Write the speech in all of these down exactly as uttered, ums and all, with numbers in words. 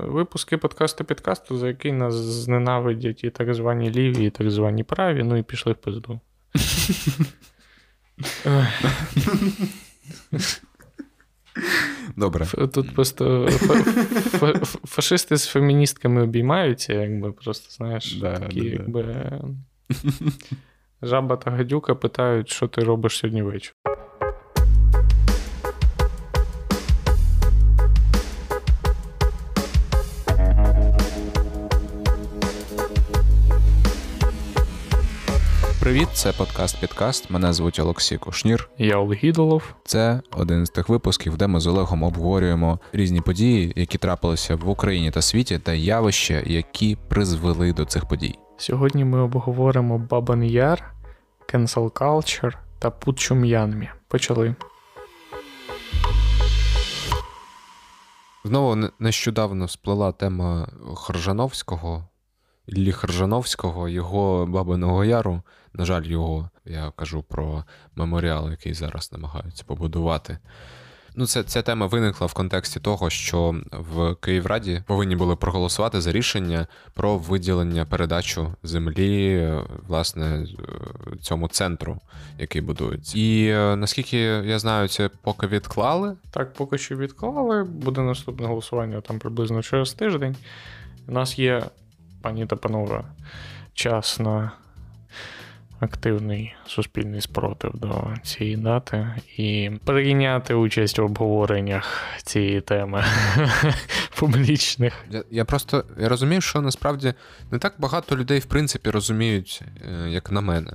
випуски подкасту-підкасту, за який нас зненавидять і так звані ліві, і так звані праві, ну і пішли в пизду. Добре. Тут просто фашисти з феміністками обіймаються, якби просто, знаєш, да, такі, да, якби да. Жаба та гадюка питають, що ти робиш сьогодні ввечері. Привіт, це подкаст-підкаст. Мене звуть Олексій Кушнір. Я Олег Ідолов. Це один з тих випусків, де ми з Олегом обговорюємо різні події, які трапилися в Україні та світі, та явища, які призвели до цих подій. Сьогодні ми обговоримо Бабин Яр, cancel culture та путч у М'янмі. Почали. Знову нещодавно сплила тема Хржановського. Іллі Хржановського, його Бабиного Яру, на жаль, його, я кажу про меморіал, який зараз намагаються побудувати. Ну, це, ця тема виникла в контексті того, що в Київраді повинні були проголосувати за рішення про виділення, передачу землі, власне, цьому центру, який будують. І, наскільки я знаю, це поки відклали? Так, поки що відклали. Буде наступне голосування там приблизно через тиждень. У нас є... Пані та панове, час на активний суспільний спротив до цієї дати і прийняти участь в обговореннях цієї теми публічних. Я, я просто я розумію, що насправді не так багато людей, в принципі, розуміють, як на мене,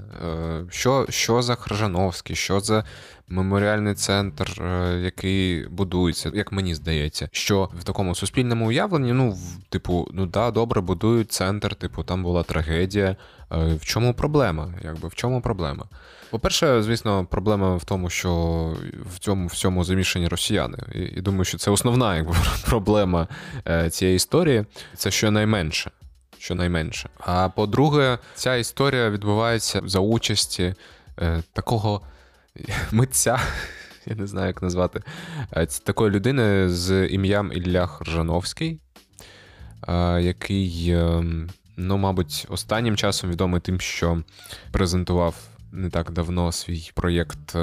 що, що за Хржановський, що за меморіальний центр, який будується, як мені здається, що в такому суспільному уявленні, ну, типу, ну да, добре, будують центр, типу, там була трагедія. В чому проблема? Якби в чому проблема? По-перше, звісно, проблема в тому, що в цьому всьому замішані росіяни. І, і думаю, що це основна, якби, проблема цієї історії. Це щонайменше. Щонайменше. А по-друге, ця історія відбувається за участі такого митця, я не знаю, як назвати, такої людини з ім'ям Ілля Хржановський, який, ну, мабуть, останнім часом відомий тим, що презентував не так давно свій проєкт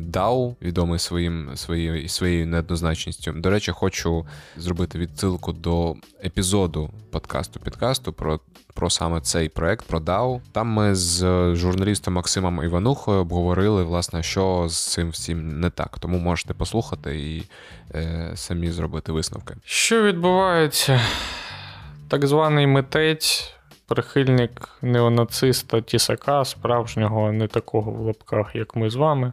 дао, відомий своїм, своєю, своєю неоднозначністю. До речі, хочу зробити відсилку до епізоду подкасту-підкасту про, про саме цей проєкт, про дао. Там ми з журналістом Максимом Іванухою обговорили, власне, що з цим всім не так. Тому можете послухати і е, самі зробити висновки. Що відбувається? Так званий митець, прихильник неонациста Тісака, справжнього, не такого в лапках, як ми з вами.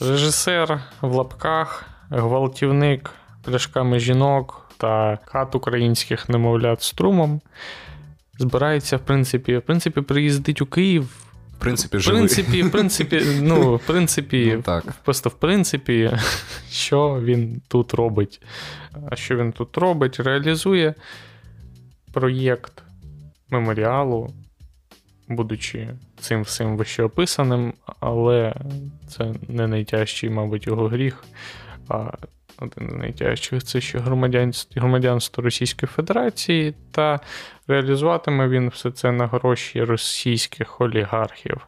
Режисер в лапках, гвалтівник пляшками жінок та кат українських немовлят струмом збирається, в принципі, в принципі, приїздить у Київ. В принципі, живий. В принципі, в принципі, ну, в принципі, ну, так. Просто в принципі, що він тут робить. А що він тут робить? Реалізує проєкт меморіалу, будучи цим всім вищеописаним, але це не найтяжчий, мабуть, його гріх, а один з найтяжчих – це ще громадянство, громадянство Російської Федерації, та реалізуватиме він все це на гроші російських олігархів.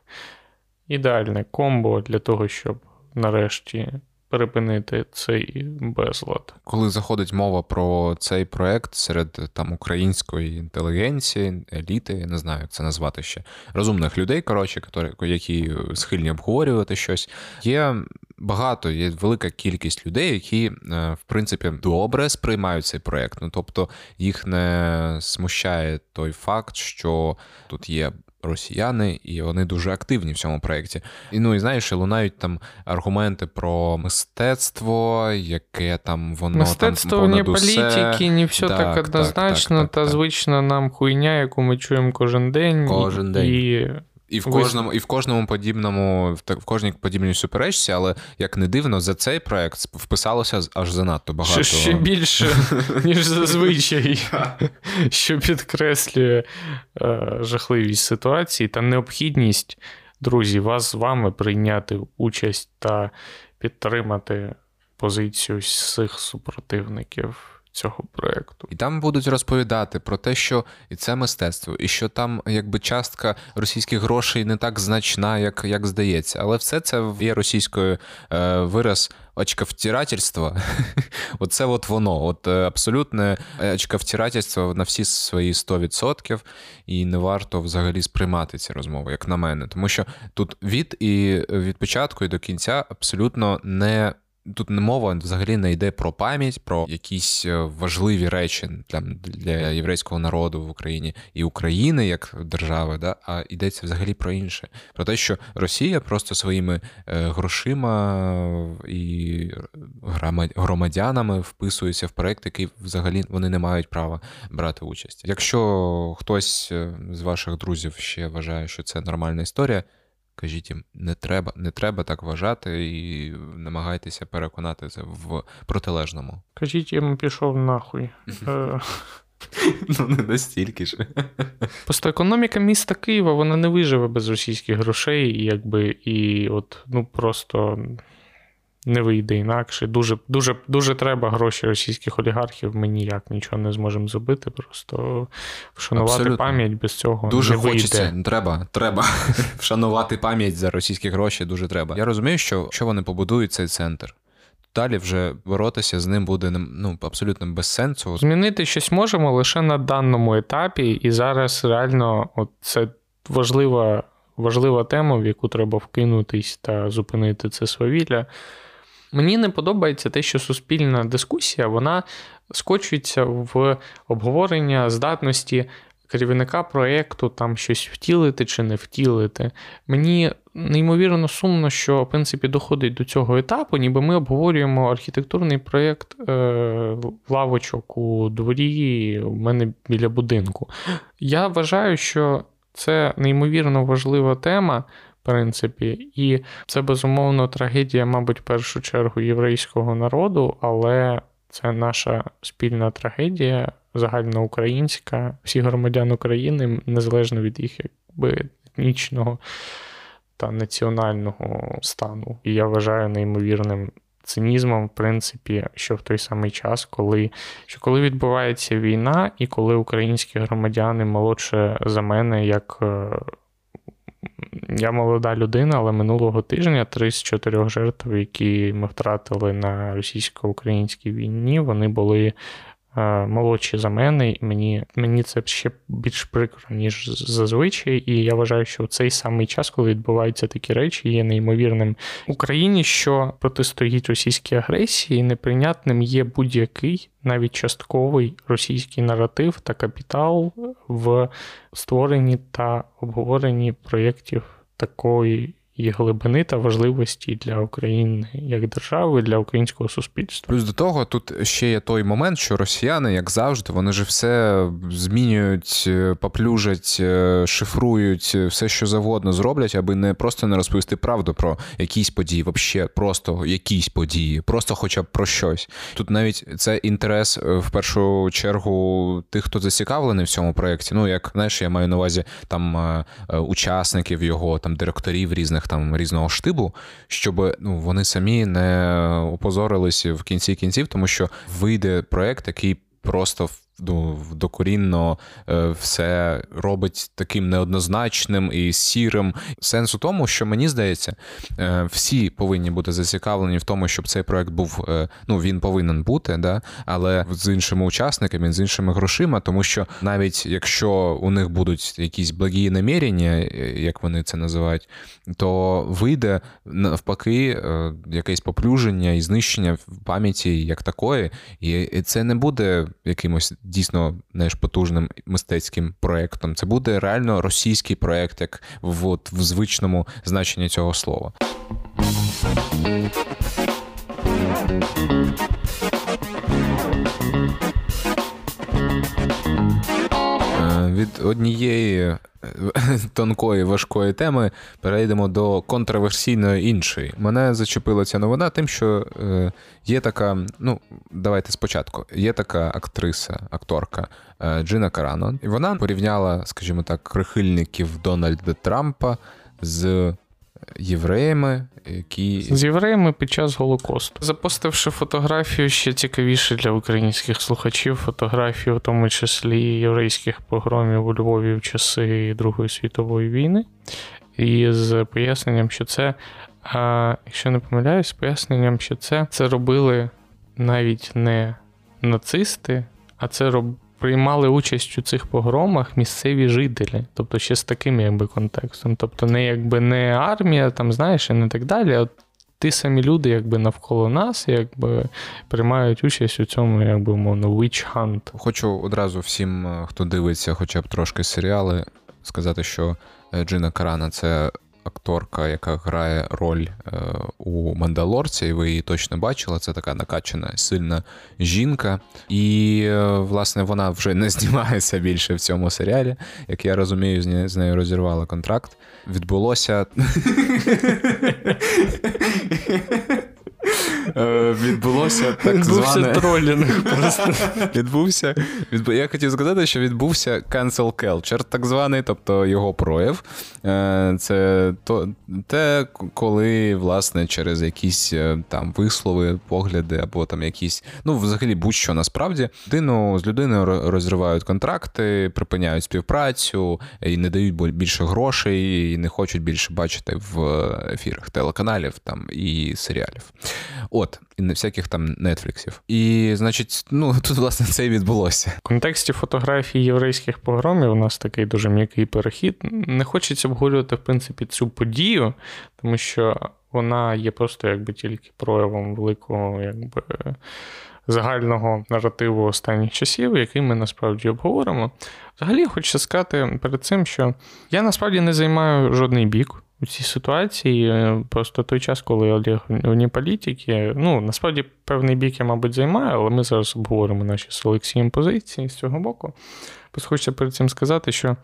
Ідеальне комбо для того, щоб нарешті перепинити цей безлад. Коли заходить мова про цей проект серед там української інтелігенції, еліти, я не знаю, як це назвати ще, розумних людей, коротше, які схильні обговорювати щось, є багато, є велика кількість людей, які, в принципі, добре сприймають цей проект. Ну, тобто, їх не смущає той факт, що тут є росіяни, і вони дуже активні в цьому проєкті. І, ну, і знаєш, лунають там аргументи про мистецтво, яке там воно мистецтво, там понад усе. Мистецтво, ні політики, ні все так, так однозначно, так, так, та так, звична так. Нам хуйня, яку ми чуємо кожен день. Кожен день. І... І в кожному, і в кожному подібному, в кожній подібній суперечці, але, як не дивно, за цей проект вписалося аж занадто багато. Що ще більше, ніж зазвичай, що підкреслює е, жахливість ситуації та необхідність, друзі, вас з вами прийняти участь та підтримати позицію всіх супротивників цього проєкту. І там будуть розповідати про те, що і це мистецтво, і що там якби частка російських грошей не так значна, як, як здається. Але все це є російською е, вираз очковтирательства. Оце от воно. От абсолютне очковтирательство на всі свої сто відсотків, і не варто взагалі сприймати ці розмови, як на мене. Тому що тут від і від початку і до кінця абсолютно не... Тут мова взагалі не йде про пам'ять, про якісь важливі речі там, для єврейського народу в Україні і України як держави, да? А йдеться взагалі про інше. Про те, що Росія просто своїми грошима і громадянами вписується в проєкт, який взагалі вони не мають права брати участь. Якщо хтось з ваших друзів ще вважає, що це нормальна історія, кажіть їм, не треба, не треба так вважати і намагайтеся переконати це в протилежному. Кажіть їм, пішов нахуй. Ну, не настільки ж. Просто економіка міста Києва, вона не виживе без російських грошей, якби, і от, ну, просто не вийде інакше. Дуже, дуже, дуже треба гроші російських олігархів. Ми ніяк нічого не зможемо зробити. Просто вшанувати абсолютно пам'ять без цього дуже не вийде. Дуже хочеться. Треба, треба. Вшанувати пам'ять за російські гроші дуже треба. Я розумію, що, що вони побудують цей центр. Далі вже боротися з ним буде, ну, абсолютно без сенсу. Змінити щось можемо лише на даному етапі. І зараз реально от це важлива, важлива тема, в яку треба вкинутись та зупинити це свавілля. Мені не подобається те, що суспільна дискусія, вона скочується в обговорення здатності керівника проєкту там щось втілити чи не втілити. Мені неймовірно сумно, що, в принципі, доходить до цього етапу, ніби ми обговорюємо архітектурний проєкт е- лавочок у дворі у мене біля будинку. Я вважаю, що це неймовірно важлива тема, в принципі, і це, безумовно, трагедія, мабуть, в першу чергу єврейського народу, але це наша спільна трагедія, загальноукраїнська, всіх громадян України, незалежно від їх якби етнічного та національного стану. І я вважаю неймовірним цинізмом, в принципі, що в той самий час, коли, що коли відбувається війна, і коли українські громадяни молодше за мене, як... Я молода людина, але минулого тижня три з чотирьох жертв, які ми втратили на російсько-українській війні, вони були е, молодші за мене, і мені, мені це ще більш прикро, ніж зазвичай, і я вважаю, що в цей самий час, коли відбуваються такі речі, є неймовірним Україні, що протистоїть російській агресії, неприйнятним є будь-який, навіть частковий російський наратив та капітал в створенні та обговоренні проєктів такої і глибини та важливості для України як держави, для українського суспільства. Плюс до того, тут ще є той момент, що росіяни, як завжди, вони ж все змінюють, поплюжать, шифрують, все, що завгодно зроблять, аби не просто не розповісти правду про якісь події, вообще просто якісь події, просто хоча б про щось. Тут навіть це інтерес, в першу чергу, тих, хто зацікавлений в цьому проєкті. Ну, як, знаєш, я маю на увазі, там, учасників його, там, директорів різних там різного штибу, щоб, ну, вони самі не опозорилися в кінці кінців, тому що вийде проєкт, який просто, ну, докорінно все робить таким неоднозначним і сірим. Сенс у тому, що, мені здається, всі повинні бути зацікавлені в тому, щоб цей проєкт був, ну, він повинен бути, да? Але з іншими учасниками, з іншими грошима, тому що навіть якщо у них будуть якісь благі намірення, як вони це називають, то вийде, навпаки, якесь поплюження і знищення пам'яті як такої, і це не буде якимось дійсно, знаєш, потужним мистецьким проєктом. Це буде реально російський проєкт, як в, от, в звичному значенні цього слова. Від однієї тонкої, важкої теми перейдемо до контроверсійної іншої. Мене зачепила ця новина тим, що є така, ну, давайте спочатку, є така актриса, акторка Джина Карано, і вона порівняла, скажімо так, прихильників Дональда Трампа з євреями, які... З євреями під час Голокосту. Запостивши фотографію, ще цікавіше для українських слухачів, фотографію в тому числі єврейських погромів у Львові в часи Другої світової війни, і з поясненням, що це, а, якщо не помиляюсь, з поясненням, що це, це робили навіть не нацисти, а це робили приймали участь у цих погромах місцеві жителі, тобто ще з таким якби контекстом, тобто не якби не армія, там, знаєш, і не так далі, а ті самі люди якби навколо нас якби приймають участь у цьому, якби умовно, witch hunt. Хочу одразу всім, хто дивиться хоча б трошки серіали, сказати, що Джина Карано – це акторка, яка грає роль у «Мандалорці», і ви її точно бачили. Це така накачана, сильна жінка. І, власне, вона вже не знімається більше в цьому серіалі. Як я розумію, з нею розірвали контракт. Відбулося... Відбулося так зване... Відбувся тролінг просто. Відбувся... Я хотів сказати, що відбувся cancel culture, так званий, тобто його прояв. Це те, коли, власне, через якісь там вислови, погляди або там якісь... Ну, взагалі, будь-що насправді. Людину з людиною розривають контракти, припиняють співпрацю, і не дають більше грошей, і не хочуть більше бачити в ефірах телеканалів там і серіалів. От, і не всяких там Нетфліксів. І, значить, ну, тут, власне, це і відбулося. В контексті фотографій єврейських погромів у нас такий дуже м'який перехід. Не хочеться обговорювати, в принципі, цю подію, тому що вона є просто, якби, тільки проявом великого, якби, загального наративу останніх часів, який ми, насправді, обговоримо. Взагалі, хочу сказати перед цим, що я, насправді, не займаю жодний бік у цій ситуації, просто той час, коли Олег вні політики, ну, насправді, певний бік я, мабуть, займаю, але ми зараз обговоримо наші з Олексієм позиції з цього боку. Просто хочеться перед цим сказати, що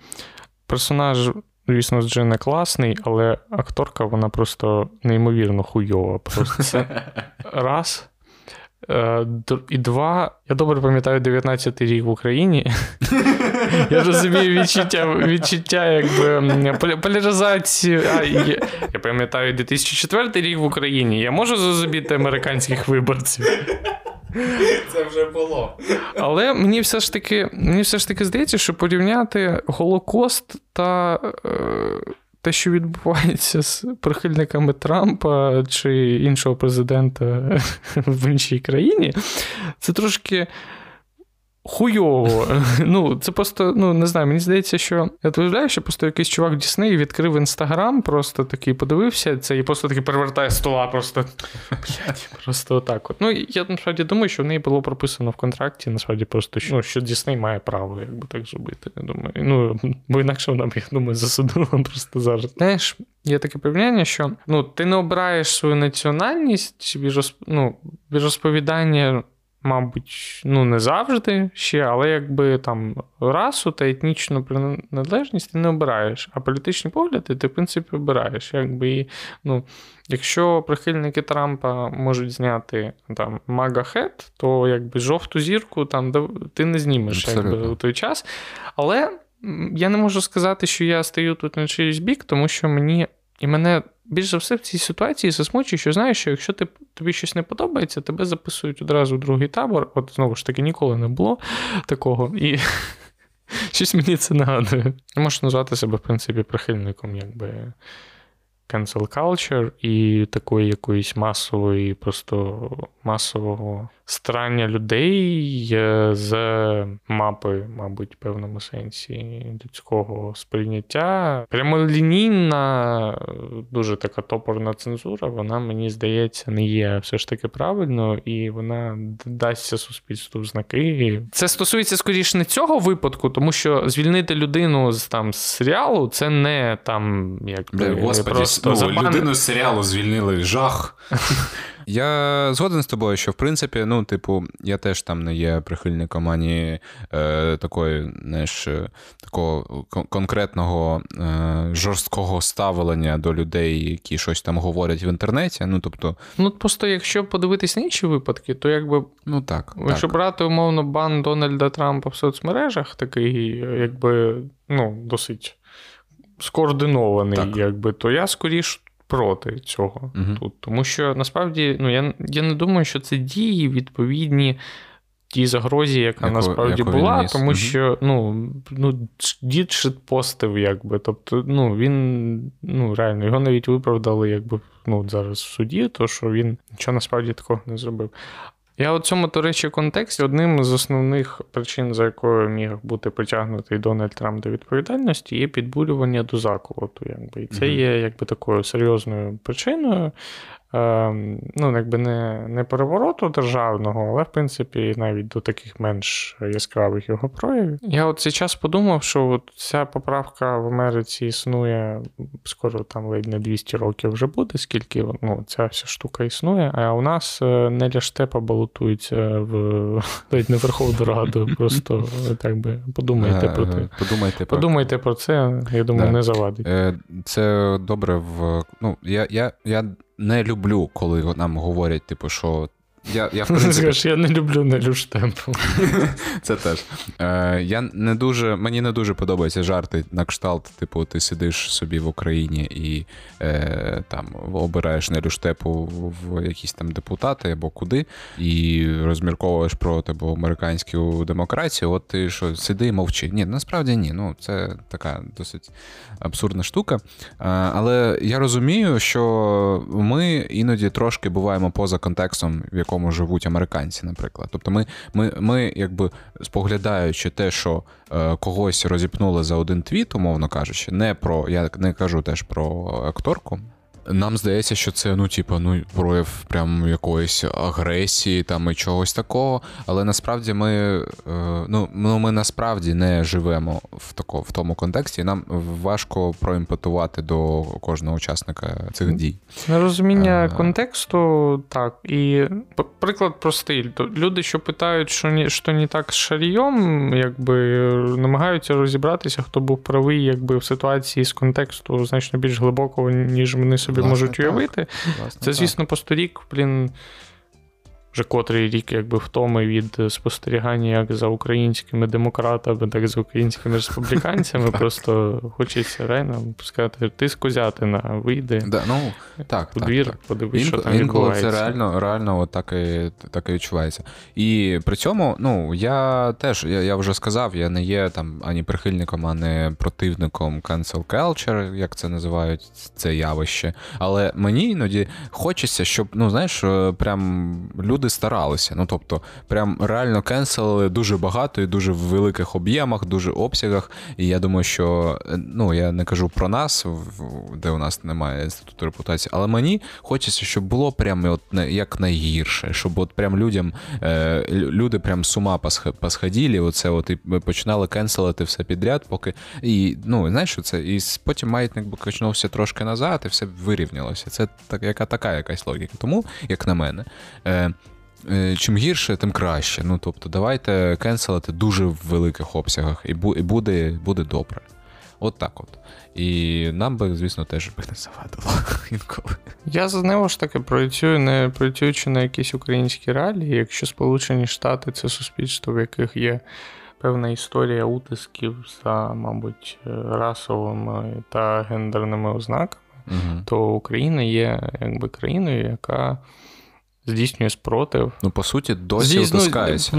персонаж, звісно, з Джини класний, але акторка, вона просто неймовірно хуйова. Просто це раз... І два, я добре пам'ятаю дев'ятнадцятий рік в Україні. Я розумію відчуття, відчуття якби поляризації. А, я, я пам'ятаю дві тисячі четвертий рік в Україні. Я можу зрозуміти американських виборців. Це вже було. Але мені все ж таки, мені все ж таки здається, що порівняти Голокост та... Е- те, що відбувається з прихильниками Трампа чи іншого президента в іншій країні, це трошки хуйово. Ну, це просто, ну, не знаю, мені здається, що... Я відповідаю, що просто якийсь чувак в Діснеї відкрив Інстаграм, просто такий подивився це і просто такий перевертає стола, просто... Блядь, просто отак от. Ну, я, насправді, думаю, що в неї було прописано в контракті, насправді, просто, що, ну, що Дісней має право, якби, так зробити, я думаю. Ну, бо інакше вона б, я думаю, засудила просто зараз. Знаєш, є таке порівняння, що, ну, ти не обираєш свою національність, віросп... ну, віросповідання... Мабуть, ну не завжди ще, але якби там расу та етнічну приналежність ти не обираєш, а політичні погляди ти, в принципі, обираєш. Якби, і, ну, якщо прихильники Трампа можуть зняти там мага-хет, то якби жовту зірку там ти не знімеш якби, у той час. Але я не можу сказати, що я стою тут на чийсь бік, тому що мені і мене. Більш за все в цій ситуації засмучує, що знаєш, що якщо ти, тобі щось не подобається, тебе записують одразу в другий табор. От, знову ж таки, ніколи не було такого. І щось мені це нагадує. Можеш назвати себе, в принципі, прихильником, якби, cancel culture і такої якоїсь масової, просто масового странення людей з мапи, мабуть, в певному сенсі людського сприйняття. Прямолінійна, дуже така топорна цензура, вона, мені здається, не є все ж таки правильно, і вона дасться суспільству в знаки. Це стосується, скоріше, не цього випадку, тому що звільнити людину з, там, з серіалу, це не там, як... Де, господи, просто ну, запан... людину з серіалу звільнили, жах. Я згоден з тобою, що, в принципі, ну, типу, я теж там не є прихильником ані е, такої, знаєш, такого конкретного е, жорсткого ставлення до людей, які щось там говорять в інтернеті, ну, тобто... Ну, просто, якщо подивитись на інші випадки, то, якби... Ну, так. Якщо так. брати, умовно, бан Дональда Трампа в соцмережах, такий, якби, ну, досить скоординований, так. якби, то я, скоріше, проти цього угу. тут. Тому що, насправді, ну, я, я не думаю, що це дії відповідні тій загрозі, яка яко, насправді яко була, тому угу. що, ну, ну, дід шитпостив, якби, тобто, ну, він, ну, реально, його навіть виправдали, якби, ну, зараз в суді, то, що він нічого насправді такого не зробив. Я у цьому, до речі, контексті одним з основних причин, за якою міг бути притягнутий Дональд Трамп до відповідальності, є підбурювання до заколоту, якби. І це є, якби, такою серйозною причиною, ну, якби не, не перевороту державного, але, в принципі, навіть до таких менш яскравих його проявів. Я от цей час подумав, що от ця поправка в Америці існує, скоро там ледь не двісті років вже буде, скільки, ну, ця вся штука існує, а у нас Неля Штепа балотується в ледь не Верховну Раду, просто так би подумайте про те. Подумайте, подумайте про це, я думаю, да. не завадить. Це добре в... Ну, я... я, я... Не люблю, коли нам говорять, типу, що я, я в принципі... Скажеш, я не люблю Нелю Штемпу. Це теж. Е, я не дуже, мені не дуже подобаються жарти на кшталт, типу, ти сидиш собі в Україні і е, там обираєш Нелю Штепу в якісь там депутати або куди, і розмірковуєш про типу, американську демократію, от ти що, сиди і мовчи. Ні, насправді ні, ну це така досить абсурдна штука. Е, але я розумію, що ми іноді трошки буваємо поза контекстом, в якому живуть американці, наприклад. Тобто ми, ми, ми якби споглядаючи те, що е, когось розіпнули за один твіт, умовно кажучи, не про, я не кажу теж про акторку, нам здається, що це, ну, типу, ну, прояв прям якоїсь агресії там і чогось такого, але насправді ми, е, ну, ми насправді не живемо в тако, в тому контексті, і нам важко проімпутувати до кожного учасника цих дій. Розуміння е, контексту, так, і приклад простий. Люди, що питають, що не, що не так з Шарієм, якби, намагаються розібратися, хто був правий, якби, в ситуації з контексту значно більш глибокого, ніж вони собі Власне, можуть так. уявити. Власне, це, звісно, посторік, блін, вже котрий рік, якби, втоми від спостерігання як за українськими демократами, так і за українськими республіканцями. Просто хочеться реально сказати, ти з козятина, вийди да, ну, так, у двір, так, так. подивись, Ін, що там відбувається. Це реально, реально от так, і, так і відчувається. І при цьому, ну, я теж, я, я вже сказав, я не є там ані прихильником, ані противником cancel culture, як це називають, це явище. Але мені іноді хочеться, щоб, ну, знаєш, прям люди старалися. Ну, тобто, прям реально кенселили дуже багато і дуже в великих об'ємах, дуже обсягах. І я думаю, що, ну, я не кажу про нас, де у нас немає інституту репутації, але мені хочеться, щоб було прям от як найгірше, щоб от прям людям, люди прям з ума посходили, оце от і починали кенселити все підряд, поки, і, ну, знаєш, що це, і потім маятник качнувся трошки назад, і все вирівнялося. Це так, яка така якась логіка. Тому, як на мене, чим гірше, тим краще. Ну, тобто, давайте кенселити дуже в великих обсягах, і буде, буде добре. От так от. І нам би, звісно, теж би не завадило інколи. Я, знову ж таки, працюю, не працюючи на якісь українські реалії, якщо Сполучені Штати – це суспільство, в яких є певна історія утисків за, мабуть, расовими та гендерними ознаками, угу. то Україна є, якби, країною, яка здійснює спротив. Ну, по суті, досі Здійсну... утискається.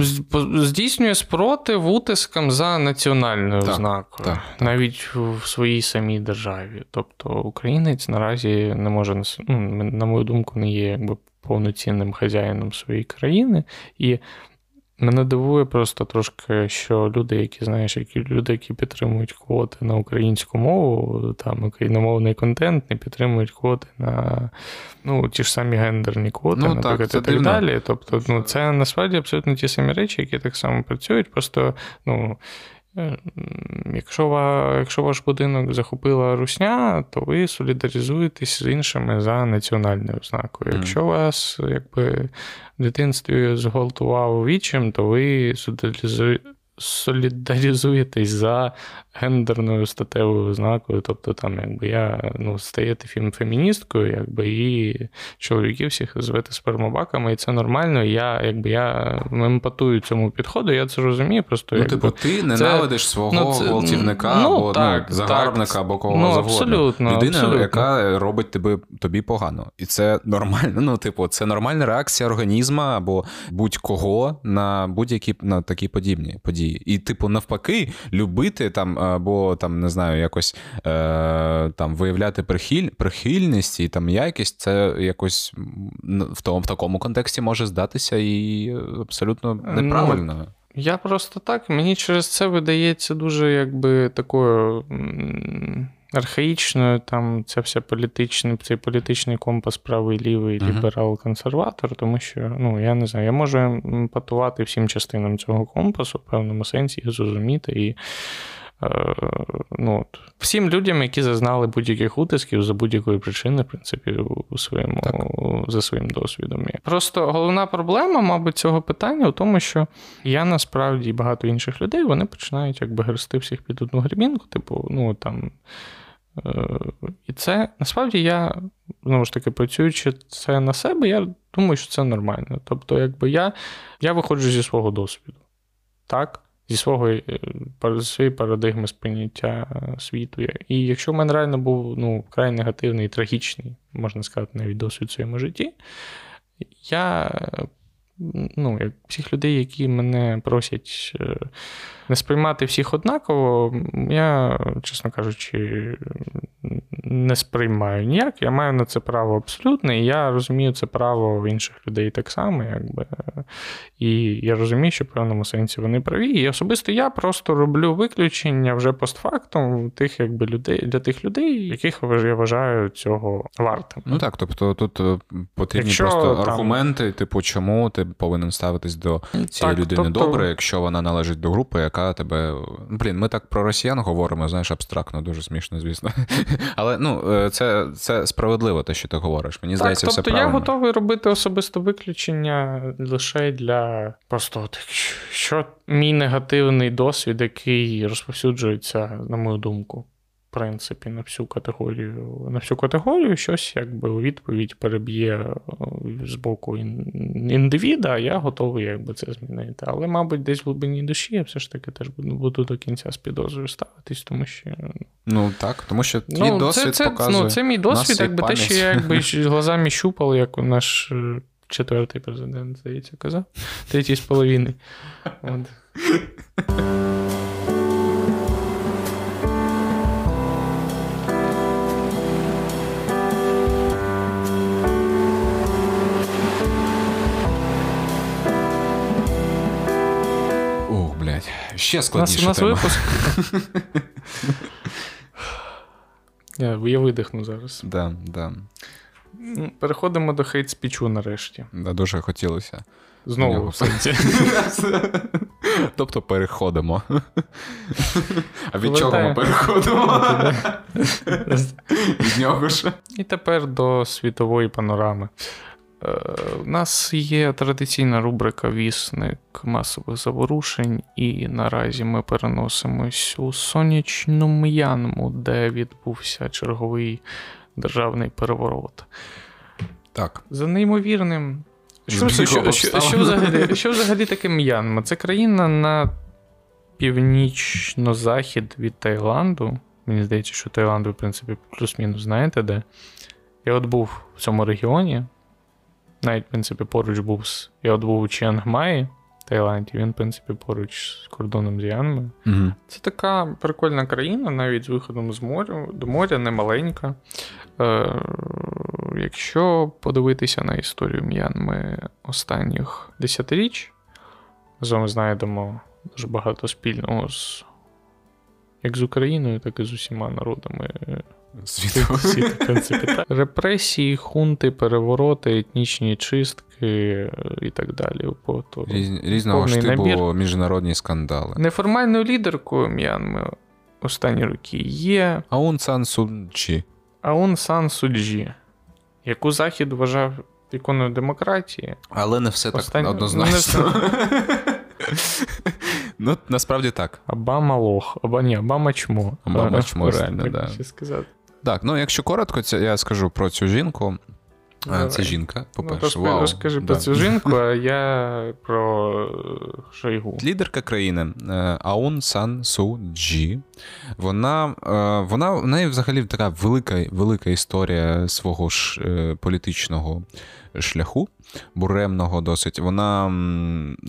Здійснює спротив утискам за національною ознакою. Навіть в своїй самій державі. Тобто, українець наразі не може, ну, на мою думку, не є, якби, повноцінним хазяїном своєї країни. І мене дивує просто трошки, що люди, які, знаєш, які люди, які підтримують квоти на українську мову, там україномовний контент, не підтримують квоти на, ну, ті ж самі гендерні квоти, ну, наприклад, так, і так далі. Тобто, ну, це насправді абсолютно ті самі речі, які так само працюють. Просто, ну, якщо ва, якщо ваш будинок захопила русня, то ви солідаризуєтесь з іншими за національною ознакою. Mm. Якщо вас, якби, в дитинстві зґвалтував вічим, то ви солідаризуєтесь за гендерною статевою ознакою, тобто там, якби я, ну, стаєте феміністкою, якби, і чоловіків всіх звати спермобаками, і це нормально, я, якби, я емпатую цьому підходу, я це розумію, просто, ну, якби... типу, ти ненавидиш це... свого ну, це... гвалтівника, ну, або, так, ну, загарбника, так, або кого ну, завгодно. Абсолютно, людина, абсолютно. Яка робить тебе, тобі погано. І це нормально, ну, типу, це нормальна реакція організму, або будь-кого на будь-які, на такі подібні події. І, типу, навпаки, любити там, або там, не знаю, якось е, там виявляти прихиль, прихильність і там якість, це якось в тому, в такому контексті може здатися і абсолютно неправильно. Ну, я просто так, мені через це видається дуже, якби, такою архаїчною, там, ця вся політична, цей політичний компас правий-лівий, uh-huh. ліберал-консерватор, тому що, ну, я не знаю, я можу емпатувати всім частинам цього компасу, в певному сенсі, їх зрозуміти і е, ну, всім людям, які зазнали будь-яких утисків за будь-якої причини, в принципі, у своєму, за своїм досвідом. Просто головна проблема, мабуть, цього питання у тому, що я насправді і багато інших людей, вони починають, якби, грести всіх під одну гребінку, типу, ну, там, і це, насправді, я, знову ж таки, працюючи це на себе, я думаю, що це нормально. Тобто, якби я, я виходжу зі свого досвіду, так? Зі свого, зі своєї парадигми сприйняття світу. І якщо в мене реально був, ну, вкрай негативний, трагічний, можна сказати, навіть досвід в своєму житті, я... Ну, як всіх людей, які мене просять не сприймати всіх однаково, я, чесно кажучи, не сприймаю ніяк. Я маю на це право абсолютне, і я розумію це право інших людей так само, якби. І я розумію, що в певному сенсі вони праві. І особисто я просто роблю виключення вже постфактум тих, якби, людей, для тих людей, яких я вважаю цього вартим. Ну так, тобто тут потрібні якщо, просто там, аргументи, типу, чому ти повинен ставитись до цієї так, людини тобто... добре, якщо вона належить до групи, яка тебе... Блін, ми так про росіян говоримо, знаєш, абстрактно, дуже смішно, звісно. Але, ну, це, це справедливо, те, що ти говориш. Мені так, здається, тобто, все правильно. Тобто я готовий робити особисто виключення лише для просто так, що мій негативний досвід, який розповсюджується, на мою думку, в принципі, на всю категорію, на всю категорію щось, якби, у відповідь переб'є з боку індивіда, я готовий, якби, це змінити. Але, мабуть, десь в глибині душі я все ж таки теж буду, буду до кінця з підозрою ставитись, тому що... Ну, так, тому що твій ну, досвід це, це, показує. Ну, це мій досвід, якби, те, що я, якби, глазами щупав, як наш четвертий президент, здається, казав. Третій з половиною. От. Ще складніше. У нас, у нас випуск. я, я видихну зараз. Да, да. Переходимо до хейт-спічу нарешті. Да, дуже хотілося. Знову в сенсі. Тобто переходимо. А від чого ми переходимо? Від нього ж. І тепер до світової панорами. У нас є традиційна рубрика «Вісник масових заворушень», і наразі ми переносимось у сонячну М'янму, де відбувся черговий державний переворот. Так. За неймовірним... Що, що, що, що, що, взагалі, що взагалі таке М'янма? Це країна на північно-захід від Таїланду. Мені здається, що Таїланд, в принципі, плюс-мінус знаєте де. Я от був в цьому регіоні. Навіть, в принципі, поруч був, я от був у Чіангмаї, Таїланді, він, в принципі, поруч з кордоном з М'янмою. Mm-hmm. Це така прикольна країна, навіть з виходом з моря, до моря, не маленька. Е, якщо подивитися на історію М'янми останніх десятиріч, ми знайдемо дуже багато спільного з, як з Україною, так і з усіма народами. Світові. Репресії, хунти, перевороти, етнічні чистки і так далі. Різ, різного штибу міжнародні скандали. Неформальною лідеркою М'янми останні роки є Аун Сан Су Чжі. Аун Сан Су Чжі, яку Захід вважав іконою демократії. Але не все останні... так однозначно. Ну, насправді так. Обама лох. Оба, ні, Обама чмо. Обама чмо, реально, так. Да. Так, ну, якщо коротко, це, я скажу про цю жінку. Давай. Це жінка, по-перше. Ну, розкажи про да. цю жінку, а я про Шойгу. Лідерка країни Аун Сан Су Чжі. Вона, вона, в неї взагалі така велика, велика історія свого ж політичного шляху, буремного досить. Вона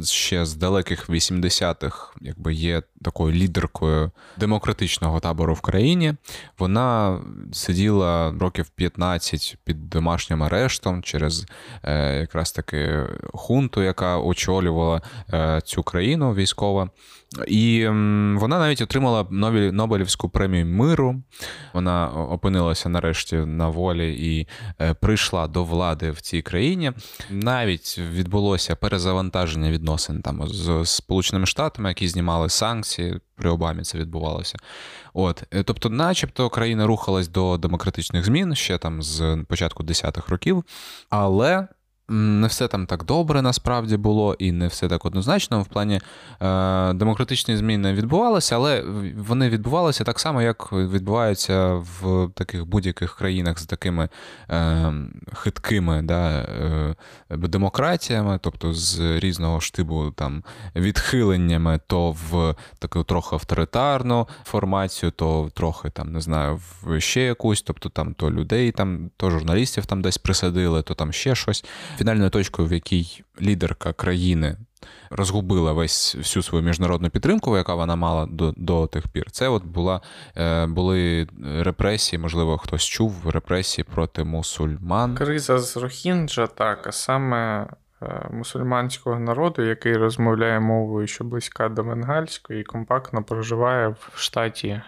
ще з далеких вісімдесятих якби є такою лідеркою демократичного табору в країні. Вона сиділа років п'ятнадцять під домашнім арештом через е, якраз таки хунту, яка очолювала е, цю країну військово. І е, вона навіть отримала Нобелівську премію миру. Вона опинилася нарешті на волі і е, прийшла до влади в цій країні. Навіть відбулося перезавантаження відносин там з Сполученими Штатами, які знімали санкції. При Обамі це відбувалося. От. Тобто, начебто, країна рухалась до демократичних змін ще там з початку десятих років, але не все там так добре насправді було і не все так однозначно. В плані е- демократичні зміни відбувалися, але вони відбувалися так само, як відбуваються в таких будь-яких країнах з такими е- хиткими да, е- демократіями, тобто з різного штибу там, відхиленнями то в таку трохи авторитарну формацію, то трохи там, не знаю, в ще якусь, тобто там то людей, там, то журналістів там десь присадили, то там ще щось. Фінальною точкою, в якій лідерка країни розгубила весь всю свою міжнародну підтримку, яка вона мала до, до тих пір, це от була, були репресії, можливо, хтось чув, репресії проти мусульман. Криза з Рохінджа, так, а саме мусульманського народу, який розмовляє мовою, що близька до бенгальської, і компактно проживає в штаті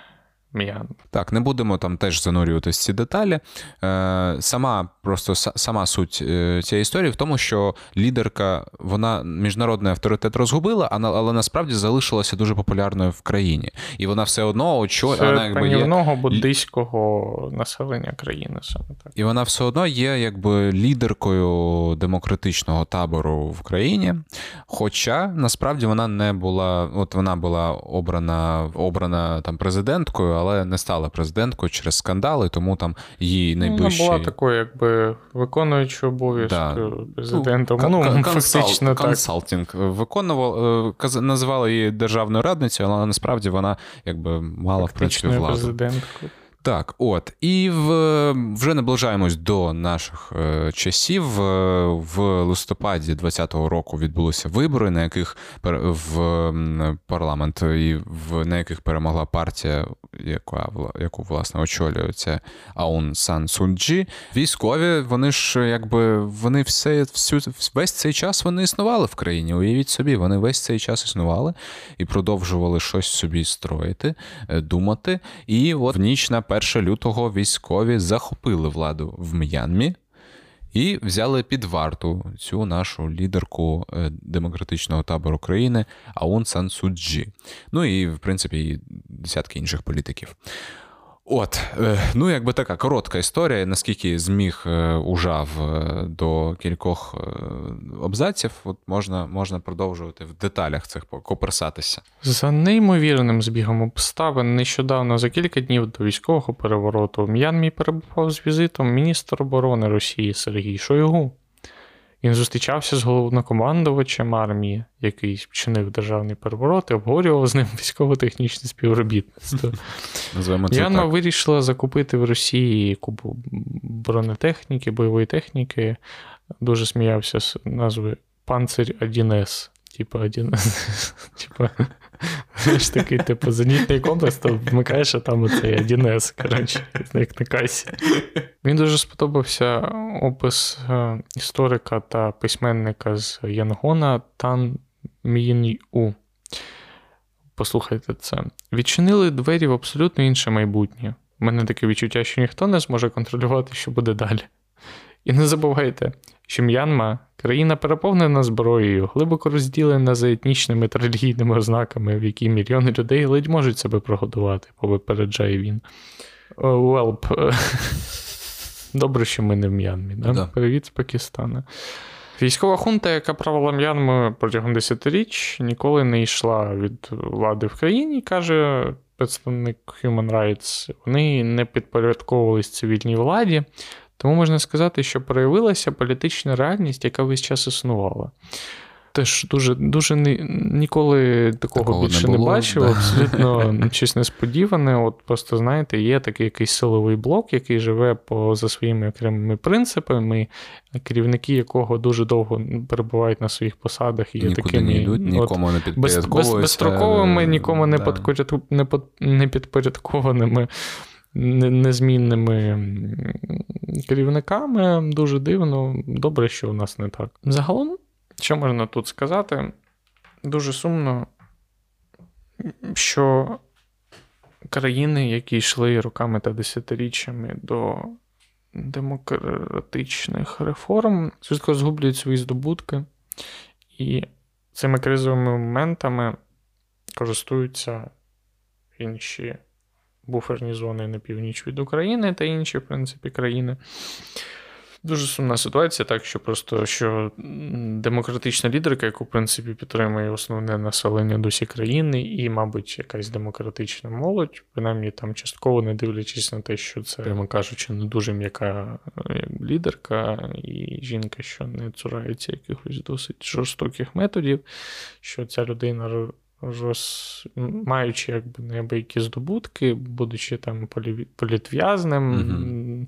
М'янма. Так, не будемо там теж занурюватися в ці деталі. Е, сама просто сама суть е, цієї історії в тому, що лідерка, вона міжнародний авторитет розгубила, але, але насправді залишилася дуже популярною в країні. І вона все одно очолює... Серед панівного є... буддийського населення країни. Саме так. І вона все одно є якби лідеркою демократичного табору в країні, хоча насправді вона не була... От вона була обрана, обрана там президенткою, але не стала президенткою через скандали, тому там її найближчі... Вона була такою, якби, виконуючою обов'язки да. президентом. Ну, ну, фактично так. Консалтинг. Виконувала, називали її державною радницею, але насправді вона, якби, мала, фактично, в принципі, владу. Президенткою. Так, от. І в, вже наближаємось до наших е, часів. В листопаді двадцятого року відбулися вибори, на яких в парламент, і в, на яких перемогла партія, яка, яку, власне, очолюється Аун Сан Су Чжі. Військові, вони ж, якби, вони все, всю, весь цей час вони існували в країні, уявіть собі, вони весь цей час існували і продовжували щось собі строїти, думати. І от в ніч на першого лютого військові захопили владу в М'янмі і взяли під варту цю нашу лідерку демократичного табору країни Аун Сан Су Чжі. Ну і, в принципі, і десятки інших політиків. От, ну якби така коротка історія, наскільки зміг ужав до кількох абзаців, от можна, можна продовжувати в деталях цих коперсатися. За неймовірним збігом обставин, нещодавно за кілька днів до військового перевороту в М'янмі перебував з візитом міністр оборони Росії Сергій Шойгу. Він зустрічався з головнокомандувачем армії, який вчинив державний переворот, і обговорював з ним військово-технічне співробітництво. М'янма вирішила закупити в Росії купу бронетехніки, бойової техніки. Дуже сміявся з назви «Панцирь один С». Типа, один... типа, знаєш, такий, типу, зенітний комплекс, то вмикаєш, а там оцей один С, коротше, як на касі. Мені дуже сподобався опис історика та письменника з Янгона Тан Міні-У. Послухайте це. «Відчинили двері в абсолютно інше майбутнє. У мене таке відчуття, що ніхто не зможе контролювати, що буде далі. І не забувайте, що М'янма – країна переповнена зброєю, глибоко розділена за етнічними та релігійними ознаками, в якій мільйони людей ледь можуть себе прогодувати», – попереджає він. Велп. Добре, що ми не в М'янмі. Да? Да. Привіт з Пакистана. Військова хунта, яка правила М'янмою протягом десятиріч, ніколи не йшла від влади в країні, каже представник Human Rights. Вони не підпорядковувались цивільній владі, тому можна сказати, що проявилася політична реальність, яка весь час існувала. Теж дуже, дуже ніколи такого, такого більше не, було, не бачив, да. Абсолютно щось несподіване. От просто, знаєте, є такий якийсь силовий блок, який живе поза своїми окремими принципами, керівники якого дуже довго перебувають на своїх посадах і є нікуди такими не йдуть, нікому не підпорядковуються, без, безстроковими, нікому да. не підпорядкованими, незмінними керівниками. Дуже дивно. Добре, що у нас не так. Загалом, що можна тут сказати? Дуже сумно, що країни, які йшли роками та десятиріччями до демократичних реформ, швидко згублюють свої здобутки і цими кризовими моментами користуються інші буферні зони на північ від України та інші, в принципі, країни. Дуже сумна ситуація, так, що просто що демократична лідерка, яку, в принципі, підтримує основне населення досі країни, і, мабуть, якась демократична молодь, принаймні там частково, не дивлячись на те, що це, прямо кажучи, не дуже м'яка лідерка і жінка, що не цурається якихось досить жорстоких методів, що ця людина, роз... маючи якби неабиякі здобутки, будучи там полі... політв'язним, mm-hmm.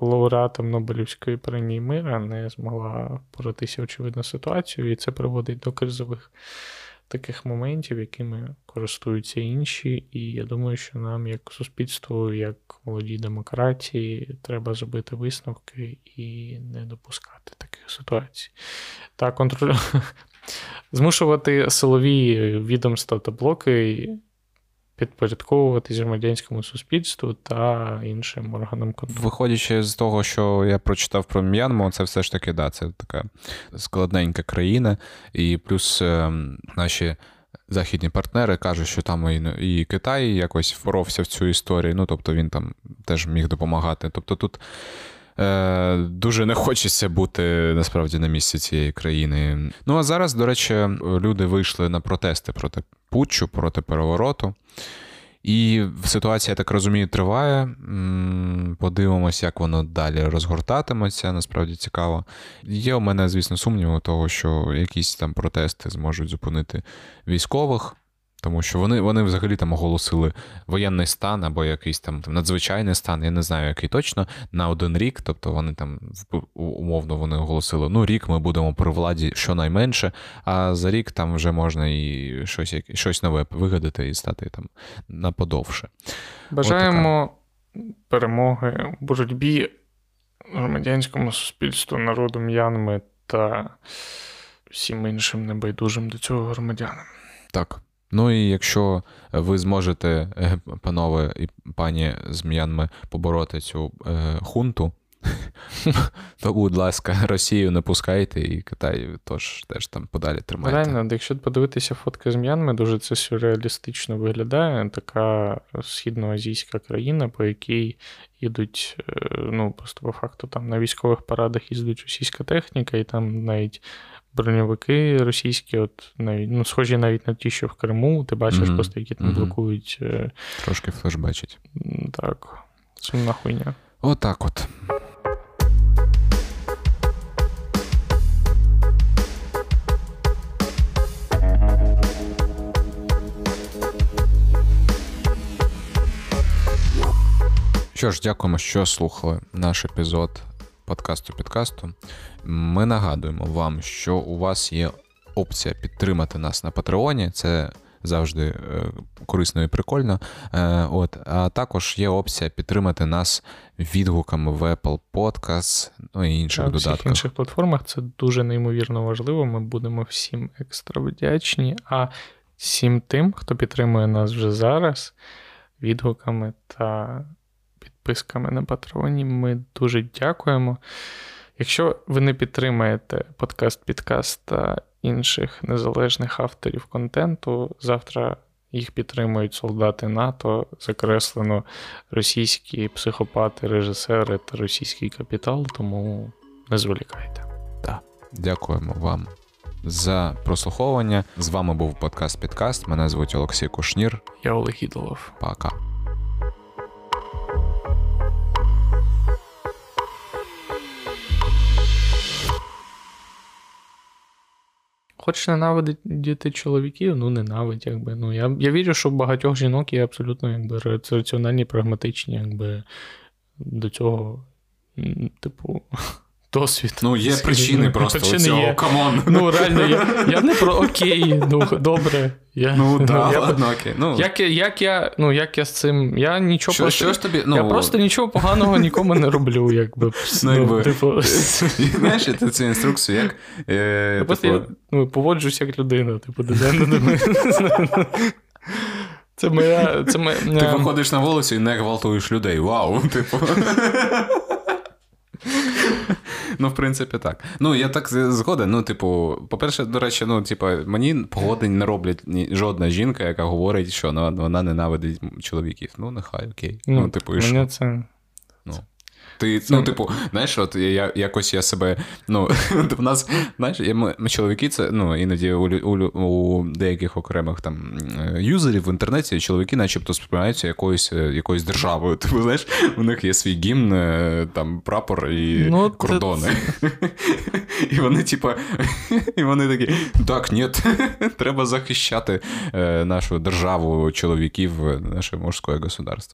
лауреатом Нобелівської премії мира, не змогла боротися, очевидно, ситуацію, і це приводить до кризових таких моментів, якими користуються інші, і я думаю, що нам, як суспільству, як молодій демократії, треба зробити висновки і не допускати таких ситуацій. Та контролю... Змушувати силові відомства та блоки підпорядковуватись громадянському суспільству та іншим органам контролю. Виходячи з того, що я прочитав про М'янму, це все ж таки, да, це така складненька країна, і плюс е, наші західні партнери кажуть, що там і, і Китай якось впоровся в цю історію, ну, тобто він там теж міг допомагати. Тобто тут е, дуже не хочеться бути, насправді, на місці цієї країни. Ну, а зараз, до речі, люди вийшли на протести проти путчу, проти перевороту. І ситуація, я так розумію, триває. Подивимось, як воно далі розгортатиметься. Насправді цікаво. Є у мене, звісно, сумніви того, що якісь там протести зможуть зупинити військових, тому що вони, вони взагалі там оголосили воєнний стан або якийсь там надзвичайний стан, я не знаю, який точно, на один рік. Тобто вони там, умовно, вони оголосили, ну, рік ми будемо при владі щонайменше, а за рік там вже можна і щось, щось нове вигадати і стати там наподовше. Бажаємо перемоги в боротьбі громадянському суспільству, народу М'янми та всім іншим небайдужим до цього громадянам. Так. Ну і якщо ви зможете, панове і пані з М'янми, побороти цю е, хунту, то, будь ласка, Росію не пускайте і Китай тож теж там подалі тримайте. Реально, якщо подивитися фотки з М'янми, дуже це сюрреалістично виглядає. Така східноазійська країна, по якій їдуть, ну, просто по факту там на військових парадах їздить російська техніка, і там навіть броньовики російські, от навіть, ну, схожі навіть на ті, що в Криму, ти бачиш mm-hmm. просто, які там mm-hmm. блокують. Трошки флешбачить. Так, сумна хуйня. Отак от. Що ж, дякуємо, що слухали наш епізод подкасту-підкасту. Ми нагадуємо вам, що у вас є опція підтримати нас на Патреоні. Це завжди корисно і прикольно. От. А також є опція підтримати нас відгуками в Apple Podcast, ну і інших так, додатках. На інших платформах це дуже неймовірно важливо. Ми будемо всім екстра вдячні. А всім тим, хто підтримує нас вже зараз, відгуками та підписками на Патреоні, ми дуже дякуємо. Якщо ви не підтримаєте подкаст-підкаст та інших незалежних авторів контенту, завтра їх підтримують солдати НАТО, закреслено російські психопати, режисери та російський капітал, тому не зволікайте. Дякуємо вам за прослуховування. З вами був подкаст «Підкаст». Мене звуть Олексій Кушнір. Я Олег Ідолов. Пока. Хочеш ненавидіти чоловіків? Ну, ненавидь, якби. Ну, я, я вірю, що в багатьох жінок є абсолютно, якби, раціональні, прагматичні, якби, до цього, типу, досвід. Ну, є скажімо, причини просто причини цього, камон. Ну, реально, я, я не про окей, ну, добре. Я, ну, ну, да, я, ладно, окей. Ну, як, як, я, ну, як я з цим, я нічого, що, просто, що тобі, ну, я просто нічого поганого нікому не роблю, якби. Ну, якби, типу, знаєш, це цю інструкцію, як, е, я, просто, я ну, поводжусь як людина, типу, це моя, це моя... Ти виходиш на вулицю і не гвалтуєш людей, вау, типу. Ну, в принципі, так. Ну, я так згоден. Ну, типу, по-перше, до речі, ну, типу, мені погодень не роблять жодна жінка, яка говорить, що ну, вона ненавидить чоловіків. Ну, нехай, окей. Ну, ну типу, і що? Це... Ну. Ти, це... ну, типу, знаєш, от я якось я себе, ну, в нас, знаєш, ми чоловіки, це, ну, іноді у, у, у деяких окремих там юзерів в інтернеті чоловіки начебто сприймаються якоюсь, якоюсь державою. Ти знаєш, у них є свій гімн, там, прапор і ну, кордони. Це... І вони, типу, і вони такі, так, ні, треба захищати нашу державу чоловіків, наше мужське государство.